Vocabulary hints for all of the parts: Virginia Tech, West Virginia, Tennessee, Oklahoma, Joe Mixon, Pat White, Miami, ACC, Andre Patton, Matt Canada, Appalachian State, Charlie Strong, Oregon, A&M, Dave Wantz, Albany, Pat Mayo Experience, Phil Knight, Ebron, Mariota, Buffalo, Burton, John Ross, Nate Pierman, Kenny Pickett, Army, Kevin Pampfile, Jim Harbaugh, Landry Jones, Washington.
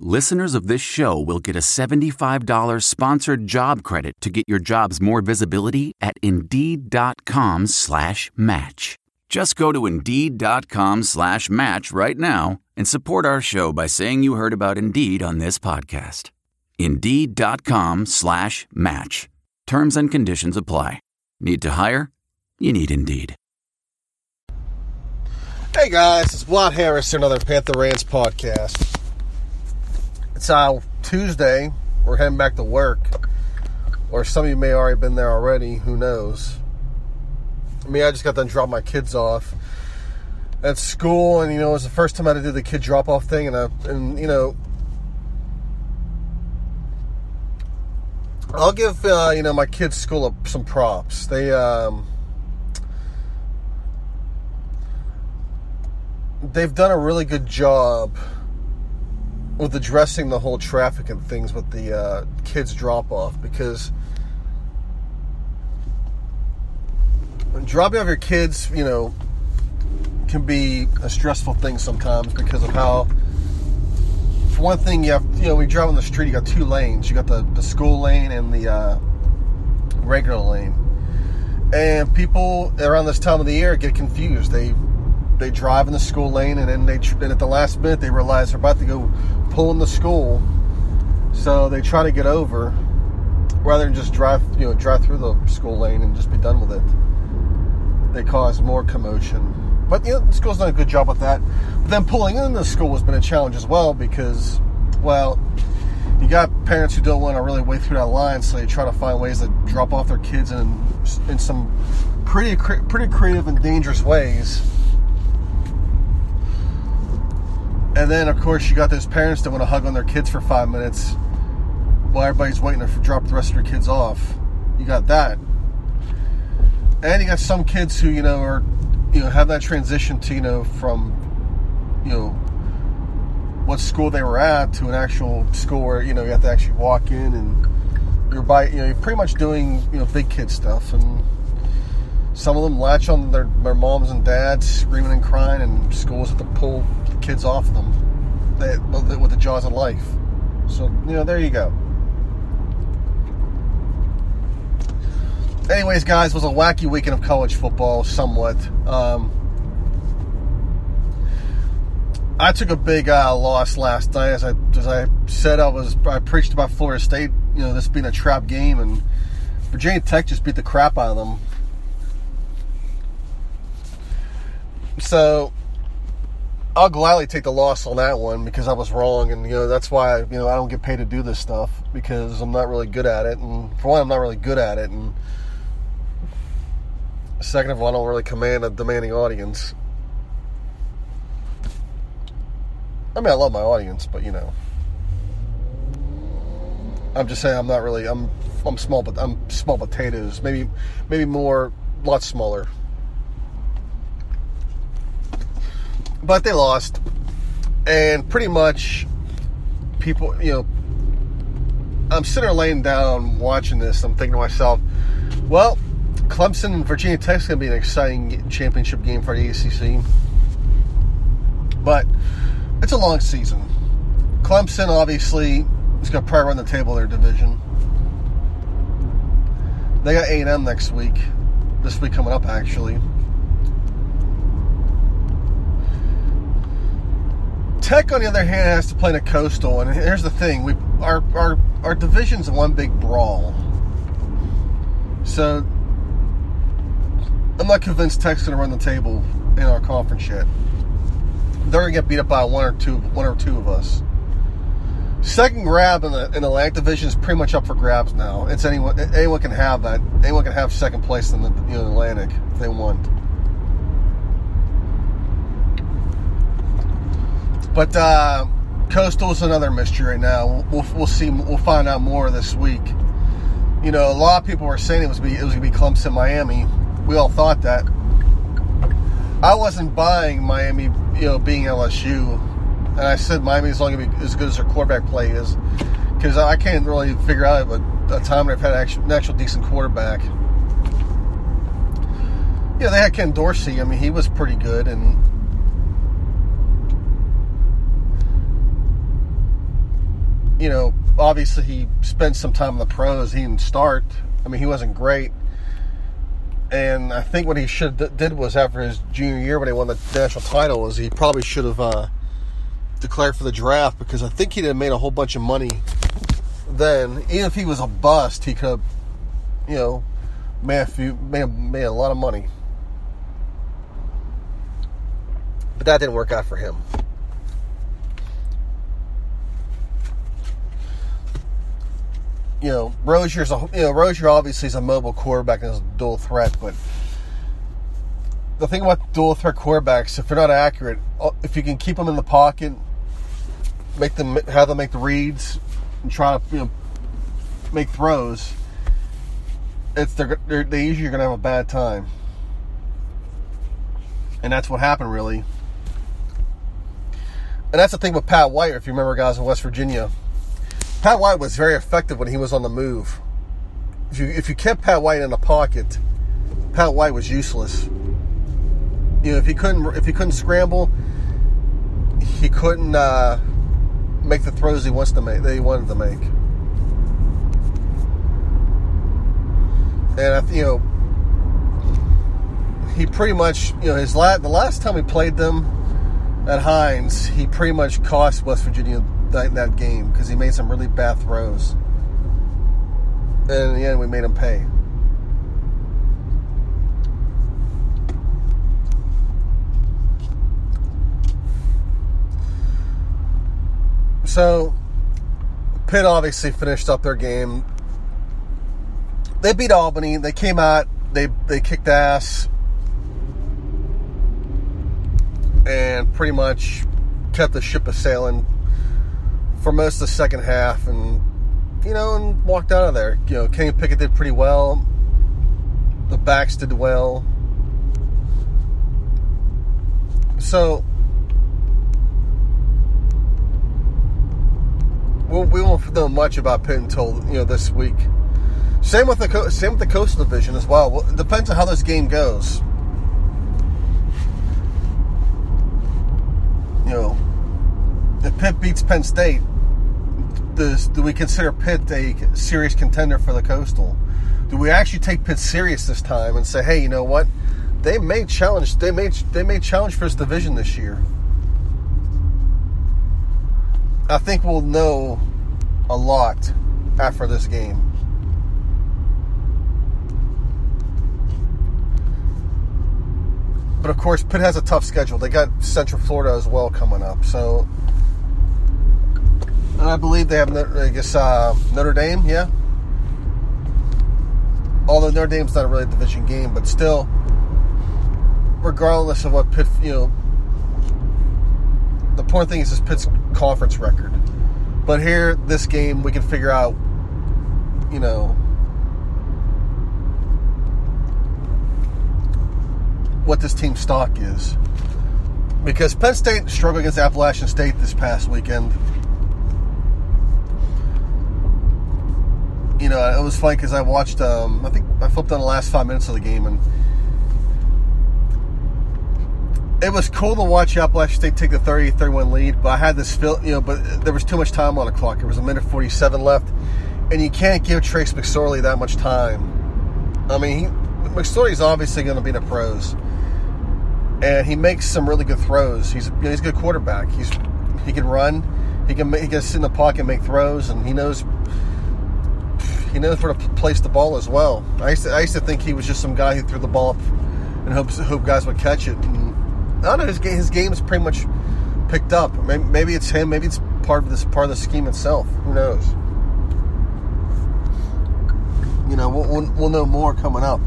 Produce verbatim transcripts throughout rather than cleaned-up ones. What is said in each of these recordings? listeners of this show will get a seventy-five dollars sponsored job credit to get your jobs more visibility at Indeed.com slash match. Just go to Indeed.com slash match right now and support our show by saying you heard about Indeed on this podcast. Indeed.com slash match. Terms and conditions apply. Need to hire? You need Indeed. Hey guys, it's Blood Harris, another Panther Ranch podcast. It's uh, Tuesday. We're heading back to work. Or some of you may have already been there already. Who knows? I mean, I just got done dropping my kids off at school. And, you know, it was the first time I did the kid drop-off thing. And, I, and you know, I'll give, uh, you know, my kids' school some props. They, um... They've done a really good job with addressing the whole traffic and things with the uh, kids drop-off, because when dropping off your kids, you know, can be a stressful thing sometimes because of how, for one thing, you have, you know, when you drive on the street, you got two lanes. You got the, the school lane and the uh, regular lane. And people around this time of the year get confused. They they drive in the school lane, and then they and at the last minute, they realize they're about to go pull in the school, so they try to get over rather than just drive, you know, drive through the school lane and just be done with it. They cause more commotion, but you know, the school's done a good job with that. But then pulling in the school has been a challenge as well, because, well, you got parents who don't want to really wade through that line, so they try to find ways to drop off their kids in in some pretty pretty creative and dangerous ways. And then, of course, you got those parents that want to hug on their kids for five minutes while everybody's waiting to drop the rest of their kids off. You got that. And you got some kids who, you know, are, you know, have that transition to, you know, from, you know, what school they were at to an actual school where, you know, you have to actually walk in and you're by, you know, you're pretty much doing, you know, big kid stuff. And some of them latch on their, their moms and dads screaming and crying, and schools have to pull kids off them they, with the jaws of life. So, you know, there you go. Anyways, guys, it was a wacky weekend of college football, somewhat. Um, I took a big uh, loss last night. As I as I said, I was I preached about Florida State, you know, this being a trap game, and Virginia Tech just beat the crap out of them. So I'll gladly take the loss on that one, because I was wrong, and you know that's why, you know, I don't get paid to do this stuff, because I'm not really good at it, and for one, I'm not really good at it, and second of all, I don't really command a demanding audience. I mean, I love my audience, but you know, I'm just saying I'm not really I'm I'm small, but I'm small potatoes, maybe maybe more, a lot smaller. But they lost, and pretty much people, you know, I'm sitting there laying down watching this, I'm thinking to myself, well, Clemson and Virginia Tech is going to be an exciting championship game for the A C C, but it's a long season. Clemson, obviously, is going to probably run the table of their division. They got A and M next week, this week coming up, actually. Tech, on the other hand, has to play in a coastal, and here's the thing: we our our our division's one big brawl. So I'm not convinced Tech's going to run the table in our conference yet. They're going to get beat up by one or two, one or two of us. Second grab in the in the Atlantic division is pretty much up for grabs now. It's anyone anyone can have that. Anyone can have second place in the, you know, Atlantic if they want. But uh, Coastal's another mystery right now. We'll, we'll see. We'll find out more this week. you know, a lot of people were saying it was gonna be, it was going to be Clemson, Miami. We all thought that. I wasn't buying Miami, you know, being L S U, and I said Miami is only going to be as good as their quarterback play is, because I can't really figure out a, a time they've had an actual, an actual decent quarterback. Yeah, you know, they had Ken Dorsey. I mean, he was pretty good, and you know, obviously he spent some time in the pros. He didn't start. I mean, he wasn't great. And I think what he should have did was after his junior year when he won the national title was he probably should have uh, declared for the draft, because I think he'd have made a whole bunch of money then. Even if he was a bust, he could have, you know, made a, few, made, made a lot of money. But that didn't work out for him. You know, Rozier's a, you know, Rozier obviously is a mobile quarterback and is a dual threat, but the thing about dual threat quarterbacks, if they're not accurate, if you can keep them in the pocket, make them have them make the reads, and try to, you know, make throws, it's they're, they're, they usually are going to have a bad time, and that's what happened really. And that's the thing with Pat White. If you remember, guys, in West Virginia, Pat White was very effective when he was on the move. If you if you kept Pat White in the pocket, Pat White was useless. You know, if he couldn't if he couldn't scramble, he couldn't uh, make the throws he wants to make that he wanted to make. And I, you know, he pretty much, you know, his last, the last time we played them at Hines, he pretty much cost West Virginia in that game, because he made some really bad throws, and in the end we made him pay. So Pitt obviously finished up their game. They beat Albany. They came out, they they kicked ass and pretty much kept the ship a sailing for most of the second half, and you know, and walked out of there. You know, Kenny Pickett did pretty well. The backs did well. So we'll, we won't know much about Pitt until, you know, this week. Same with the co- same with the Coastal Division as well. Well, it depends on how this game goes. You know, if Pitt beats Penn State, does, do we consider Pitt a serious contender for the Coastal? Do we actually take Pitt serious this time and say, hey, you know what? They may challenge. They may they may challenge for this division this year. I think we'll know a lot after this game. But of course, Pitt has a tough schedule. They got Central Florida as well coming up, so. And I believe they have, I guess, uh, Notre Dame, yeah? Although Notre Dame's not really a division game, but still, regardless of what Pitt, you know, the important thing is this Pitt's conference record. But here, this game, we can figure out, you know, what this team's stock is. Because Penn State struggled against Appalachian State this past weekend. You know, it was funny because I watched, um, I think I flipped on the last five minutes of the game, and it was cool to watch Appalachian State take the thirty to thirty-one lead, but I had this feel, you know, but there was too much time on the clock. There was a minute forty-seven left, and you can't give Trace McSorley that much time. I mean, he, McSorley's obviously going to be in the pros, and he makes some really good throws. He's, you know, he's a good quarterback. He's He can run. He can, he can sit in the pocket and make throws, and he knows... He knows where to place the ball as well. I used to, I used to think he was just some guy who threw the ball up and hopes hope guys would catch it. And I don't know, his game, his game is pretty much picked up. Maybe, maybe it's him. Maybe it's part of this part of the scheme itself. Who knows? You know, we'll we'll, we'll know more coming up.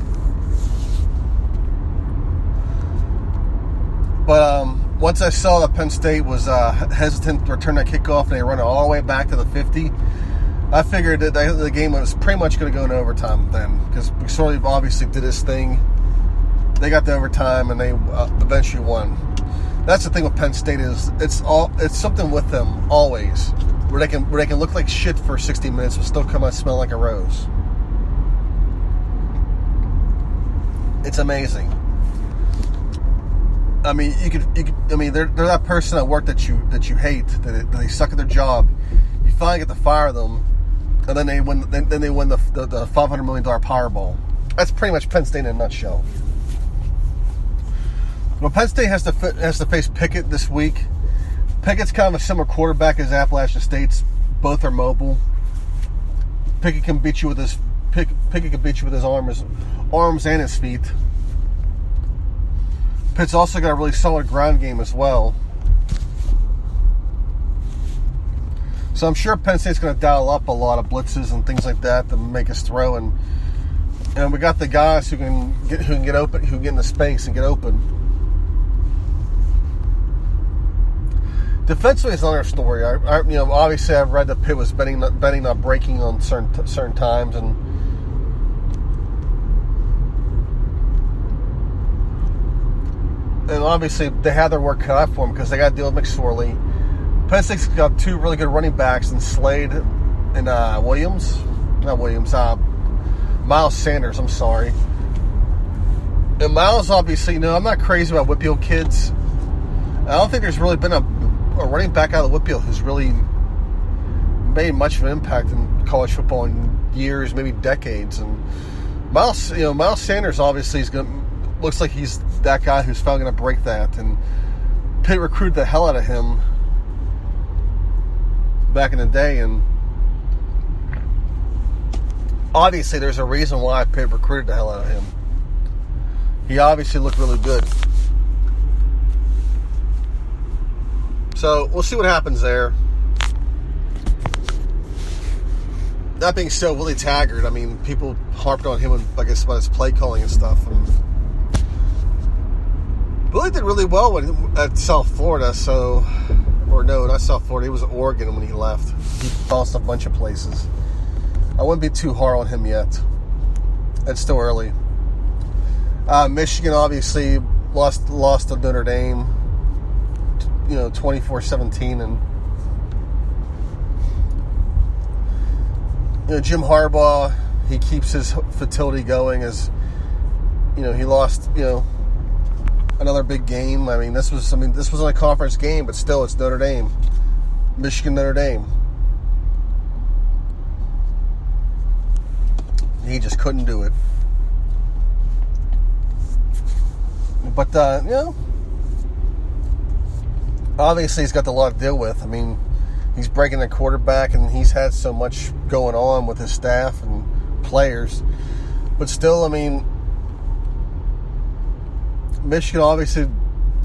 But um, once I saw that Penn State was uh, hesitant to return that kickoff and they run it all the way back to the fifty. I figured that the game was pretty much going to go into overtime then, because McSorley obviously did his thing. They got the overtime and they uh, eventually won. That's the thing with Penn State is it's all it's something with them always where they can where they can look like shit for sixty minutes but still come out smelling like a rose. It's amazing. I mean, you could, you could I mean, they're they're that person at work that you that you hate, that they, they suck at their job. You finally get to fire them. And then they win. Then they win the the, the five hundred million dollar Powerball. That's pretty much Penn State in a nutshell. Well, Penn State has to has to face Pickett this week. Pickett's kind of a similar quarterback as Appalachian State's. Both are mobile. Pickett can beat you with his Pick, Pickett can beat you with his arms, arms and his feet. Pitt's also got a really solid ground game as well. So I'm sure Penn State's going to dial up a lot of blitzes and things like that to make us throw, and and we got the guys who can get who can get open, who can get into space and get open. Defensively is another story. I, I you know obviously I've read that Pitt was betting not, betting not breaking on certain certain times, and and obviously they had their work cut out for them because they got to deal with McSorley. Penn State's got two really good running backs in Slade and uh, Williams. Not Williams. Uh, Miles Sanders, I'm sorry. And Miles, obviously, you know, I'm not crazy about Whitfield kids. I don't think there's really been a, a running back out of Whitfield who's really made much of an impact in college football in years, maybe decades. And Miles, you know, Miles Sanders obviously is gonna, looks like he's that guy who's finally going to break that. And Pitt recruited the hell out of him back in the day, and obviously there's a reason why Pitt recruited the hell out of him. He obviously looked really good. So we'll see what happens there. That being so, Willie Taggart, I mean, people harped on him, I guess, about his play calling and stuff. And Willie did really well when, at South Florida, so... Or no, not South Florida. He was at Oregon when he left. He bounced a bunch of places. I wouldn't be too hard on him yet. It's still early. Uh, Michigan obviously lost lost to Notre Dame, you know, twenty-four seventeen, and you know Jim Harbaugh, he keeps his fertility going as you know he lost you know. Another big game. I mean, this was. I mean, this wasn't a conference game, but still, it's Notre Dame, Michigan, Notre Dame. He just couldn't do it. But uh, you know, obviously, he's got a lot to deal with. I mean, he's breaking the quarterback, and he's had so much going on with his staff and players. But still, I mean. Michigan, obviously,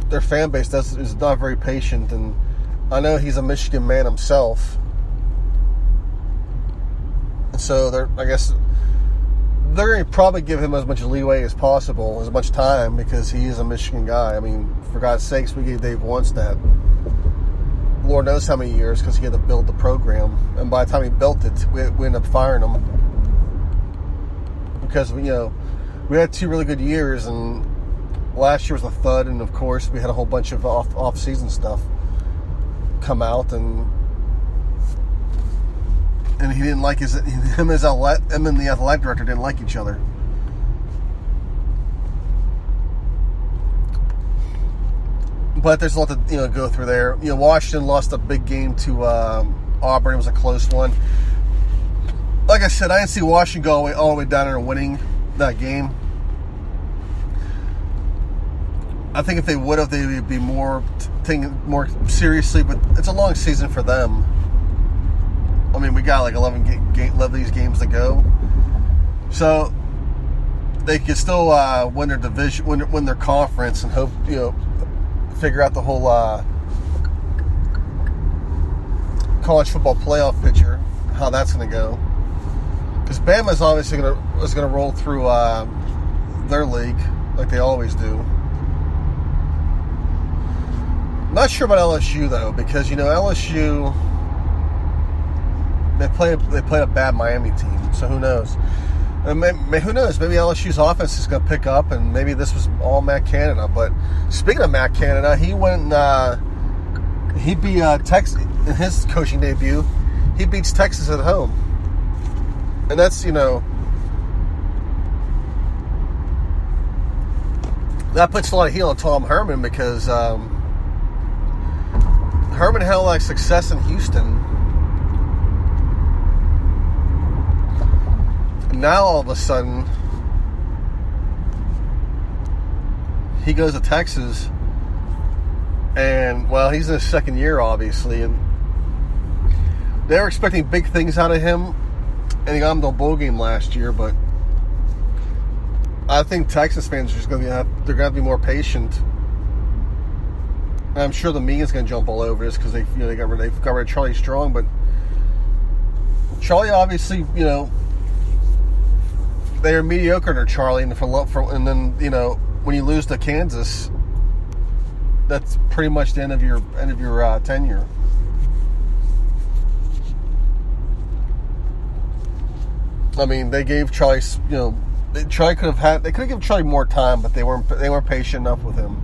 their fan base does, is not very patient, and I know he's a Michigan man himself. And so, they're, I guess, they're going to probably give him as much leeway as possible, as much time, because he is a Michigan guy. I mean, for God's sakes, we gave Dave Wantz that. Lord knows how many years, because he had to build the program. And by the time he built it, we, we ended up firing him. Because, you know, we had two really good years, and last year was a thud, and of course we had a whole bunch of off off-season stuff come out, and and he didn't like his him as athletic, him and the athletic director didn't like each other. But there's a lot to you know go through there. You know, Washington lost a big game to um, Auburn. It was a close one. Like I said, I didn't see Washington go all the way, all the way down there winning that game. I think if they would have, they would be more thinking more seriously. But it's a long season for them. I mean, we got like eleven game, game, eleven of these games to go, so they could still uh, win their division, win, win their conference, and hope you know figure out the whole uh, college football playoff picture, how that's going to go. Because Bama's obviously going to is going to roll through uh, their league like they always do. Not sure about L S U, though, because, you know, L S U They played they played a bad Miami team, so who knows? Maybe, who knows? Maybe L S U's offense is going to pick up, and maybe this was all Matt Canada. But speaking of Matt Canada, he went. Uh, he beat uh, Texas in his coaching debut. He beats Texas at home, and that's you know that puts a lot of heel on Tom Herman because um, Herman had like success in Houston. Now all of a sudden he goes to Texas and well he's in his second year obviously and they were expecting big things out of him and he got him to a bowl game last year, but I think Texas fans are just going to have they're going to be more patient. And I'm sure the media's going to jump all over this because they you know they got rid they got rid of Charlie Strong, but Charlie obviously you know they are mediocre to Charlie, and for, for and then you know when you lose to Kansas, that's pretty much the end of your end of your uh, tenure. I mean, they gave Charlie, you know, they, Charlie could have had they could have given Charlie more time, but they weren't they weren't patient enough with him.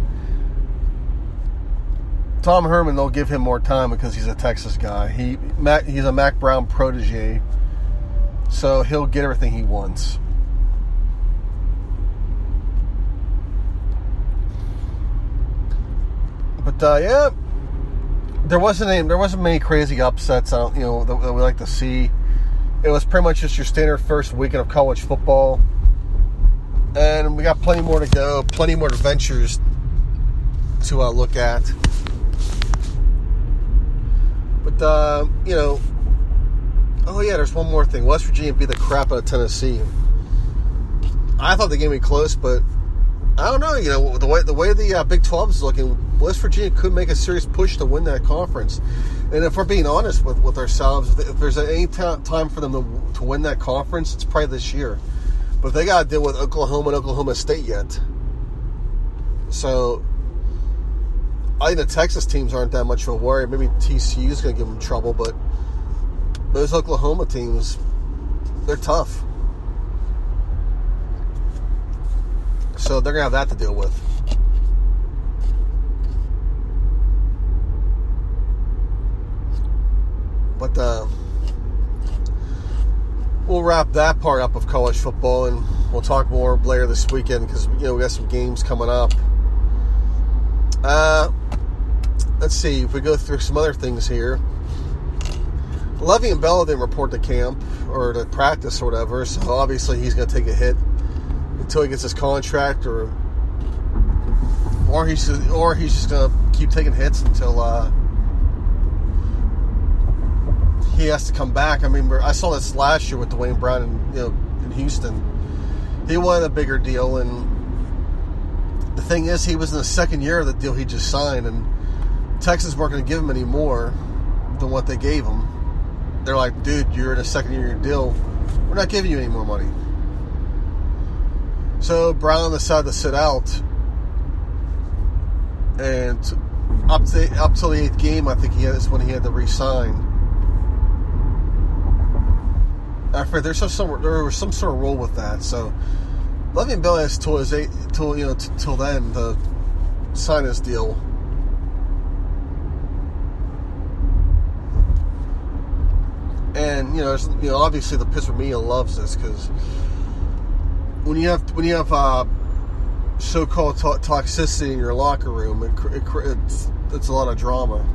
Tom Herman, they'll give him more time because he's a Texas guy. He Mac, he's a Mac Brown protege, so he'll get everything he wants. But uh, yeah, there wasn't any, there wasn't many crazy upsets out, you know that, that we like to see. It was pretty much just your standard first weekend of college football, and we got plenty more to go, plenty more adventures to uh, look at. But uh, you know, oh yeah, there's one more thing. West Virginia beat the crap out of Tennessee. I thought the game would be close, but I don't know. You know the way the way the uh, Big twelve is looking. West Virginia could make a serious push to win that conference. And if we're being honest with, with ourselves, if there's any t- time for them to, to win that conference, it's probably this year. But they got to deal with Oklahoma and Oklahoma State yet. So I think the Texas teams aren't that much of a worry. Maybe T C U is going to give them trouble, but those Oklahoma teams, they're tough. So they're going to have that to deal with. But uh, we'll wrap that part up of college football, and we'll talk more later this weekend because you know we got some games coming up. Uh, let's see if we go through some other things here. Lovey and Bella didn't report to camp or to practice or whatever, so obviously he's going to take a hit until he gets his contract, or or he's or he's just going to keep taking hits until. Uh, He has to come back. I mean, I saw this last year with Dwayne Brown in, you know, in Houston. He wanted a bigger deal, and the thing is, he was in the second year of the deal he just signed, and Texas weren't going to give him any more than what they gave him. They're like, dude, you're in a second year of your deal. We're not giving you any more money. So Brown decided to sit out, and up to up till the eighth game, I think he had, is when he had to re-sign. I forget, there's some, some there was some sort of rule with that. So Lovey and Bella has till his eight, till you know t- till then to sign his deal. And you know, you know, obviously the Pittsburgh media loves this because when you have when you have uh, so-called to- toxicity in your locker room, it, it, it's it's a lot of drama.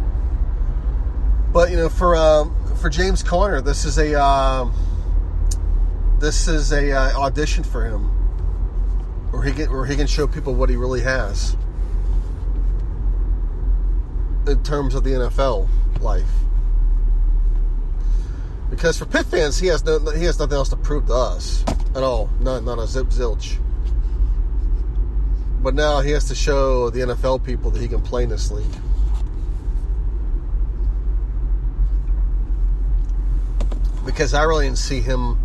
But you know, for uh, for James Conner, this is a. Uh, This is a uh, audition for him, where he can where he can show people what he really has in terms of the N F L life. Because for Pitt fans, he has no he has nothing else to prove to us at all, not not a zip zilch. But now he has to show the N F L people that he can play in this league. Because I really didn't see him.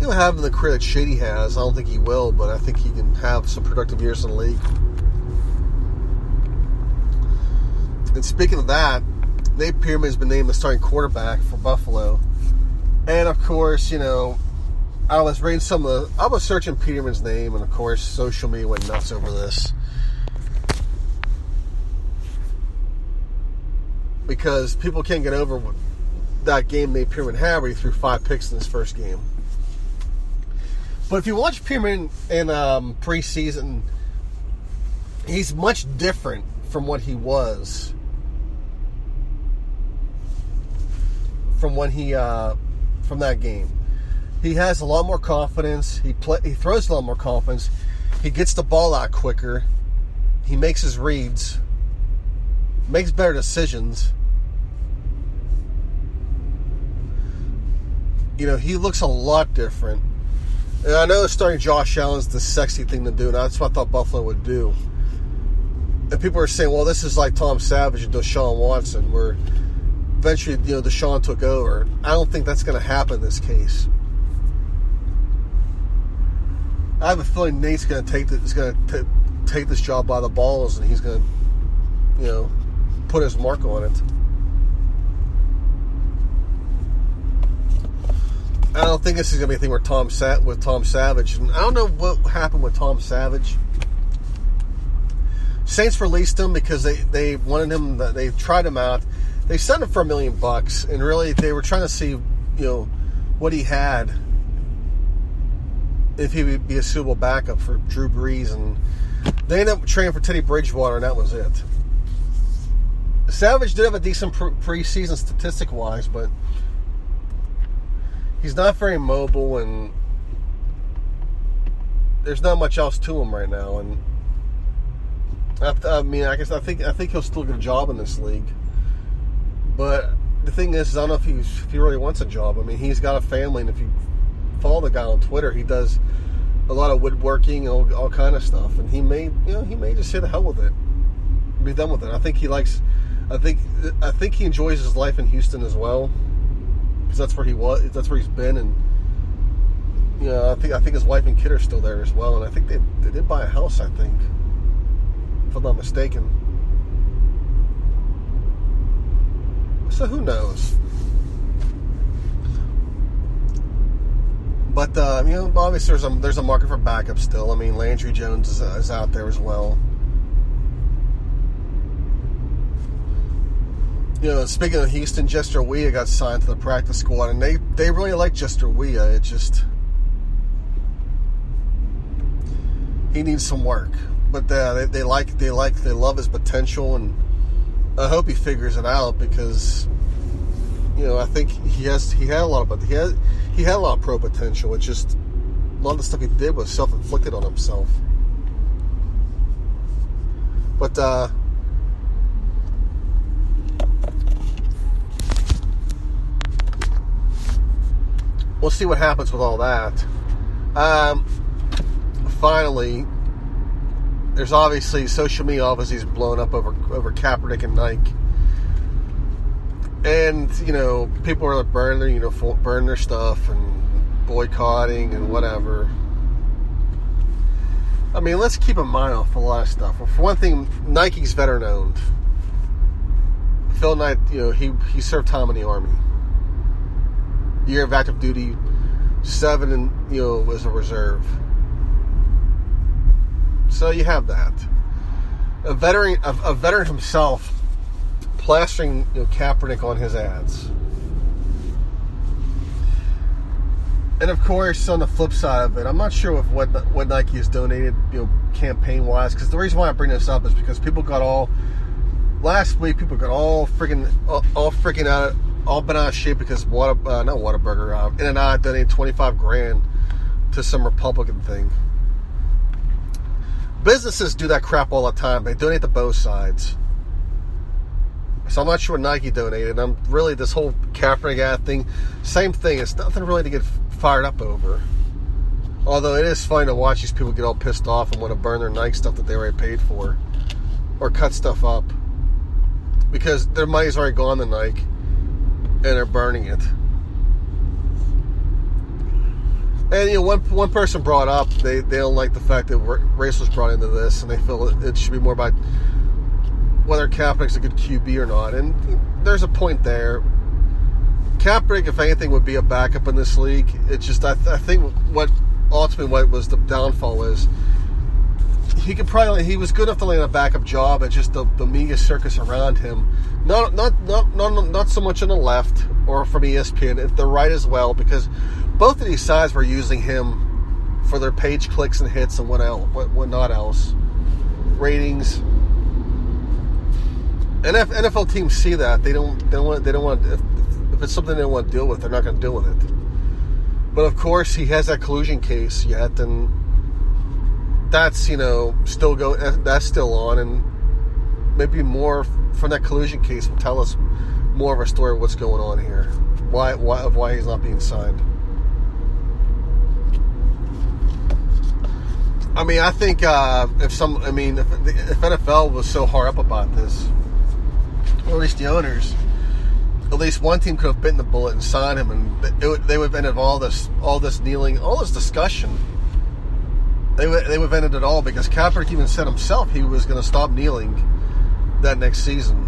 You know, having the career that Shady has, I don't think he will, but I think he can have some productive years in the league. And speaking of that, Nate Pierman has been named the starting quarterback for Buffalo. And of course, you know, I was reading some of the, I was searching Pierman's name, and of course, social media went nuts over this. Because people can't get over that game Nate Pierman had where he threw five picks in his first game. But if you watch Pierman in um, preseason, he's much different from what he was from when he uh, from that game. He has a lot more confidence. He play, he throws a lot more confidence. He gets the ball out quicker. He makes his reads. Makes better decisions. You know, he looks a lot different. And I know starting Josh Allen's the sexy thing to do, and that's what I thought Buffalo would do. And people are saying, well, this is like Tom Savage and Deshaun Watson, where eventually, you know, Deshaun took over. I don't think that's going to happen in this case. I have a feeling Nate's going to take this, is going to take this job by the balls, and he's going to, you know, put his mark on it. I don't think this is going to be a thing where Tom sat with Tom Savage. And I don't know what happened with Tom Savage. Saints released him because they, they wanted him. They tried him out. They sent him for a million bucks, and really they were trying to see, you know, what he had, if he would be a suitable backup for Drew Brees. And they ended up training for Teddy Bridgewater, and that was it. Savage did have a decent preseason statistic-wise, but he's not very mobile, and there's not much else to him right now. And I, I mean, I guess I think I think he'll still get a job in this league. But the thing is, I don't know if, he's, if he really wants a job. I mean, he's got a family, and if you follow the guy on Twitter, he does a lot of woodworking and all, all kind of stuff. And he may, you know, he may just say the hell with it, be done with it. I think he likes. I think I think he enjoys his life in Houston as well, because that's where he was. That's where he's been, and you know, I think I think his wife and kid are still there as well. And I think they they did buy a house, I think, if I'm not mistaken. So who knows? But uh, you know, obviously there's a there's a market for backup still. I mean, Landry Jones is, is out there as well. You know, speaking of Houston, Jester Weah got signed to the practice squad, and they, they really like Jester Weah. It just, he needs some work, but uh, they they like they like they love his potential, and I hope he figures it out, because you know, I think he has he had a lot of he had he had a lot of pro potential. It just, a lot of the stuff he did was self inflicted on himself, but. uh We'll see what happens with all that. Um, finally, there's obviously social media obviously is blown up over over Kaepernick and Nike, and you know, people are like burning their uniform, burning their stuff, and boycotting and whatever. I mean, let's keep in mind off a lot of stuff. Well, for one thing, Nike's veteran owned. Phil Knight, you know, he he served time in the Army. Year of active duty, seven, and you know, was a reserve. So you have that. A veteran, a, a veteran himself, plastering, you know, Kaepernick on his ads. And of course, on the flip side of it, I'm not sure if what what Nike has donated, you know, campaign wise. Because the reason why I bring this up is because people got all last week. People got all freaking all, all freaking out. All been out of shape because water, uh, not Whataburger, uh, In-N-Out donated twenty-five grand to some Republican thing. Businesses do that crap all the time. They donate to both sides. So I'm not sure what Nike donated. I'm really, this whole Kaepernick ad thing, same thing. It's nothing really to get fired up over. Although it is funny to watch these people get all pissed off and want to burn their Nike stuff that they already paid for, or cut stuff up, because their money's already gone to Nike. And they're burning it. And you know, one one person brought up they, they don't like the fact that race was brought into this, and they feel it should be more about whether Kaepernick's a good Q B or not. And there's a point there. Kaepernick, if anything, would be a backup in this league. It's just I, th- I think what ultimately what was the downfall is he could probably he was good enough to land a backup job. It's just the, the media circus around him, not not not not not so much on the left or from E S P N, the right as well, because both of these sides were using him for their page clicks and hits and what else, what, what not else, ratings. N F L teams see that. They don't. They don't want. They don't want. If, if it's something they don't want to deal with, they're not going to deal with it. But of course, he has that collusion case yet, and that's you know still go. That's still on, and maybe more from that collusion case will tell us more of a story of what's going on here. Why? Why? Of why he's not being signed. I mean, I think uh, if some, I mean, if, if N F L was so hard up about this, or at least the owners, at least one team could have bitten the bullet and signed him, and it would, they would have ended all this, all this kneeling, all this discussion. They would, they would have ended it all because Kaepernick even said himself he was going to stop kneeling that next season.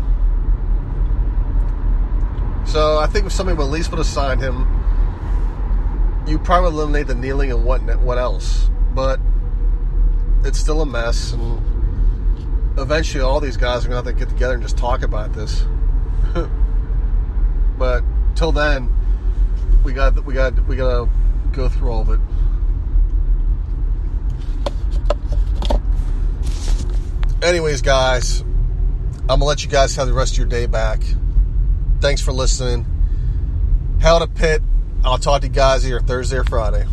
So I think if somebody would at least would have signed him, you probably eliminate the kneeling and what, what else, but. It's still a mess, and eventually all these guys are going to have to get together and just talk about this. But till then, we got we got we got to go through all of it. Anyways, guys, I'm gonna let you guys have the rest of your day back. Thanks for listening. Hell to Pitt. I'll talk to you guys either Thursday or Friday.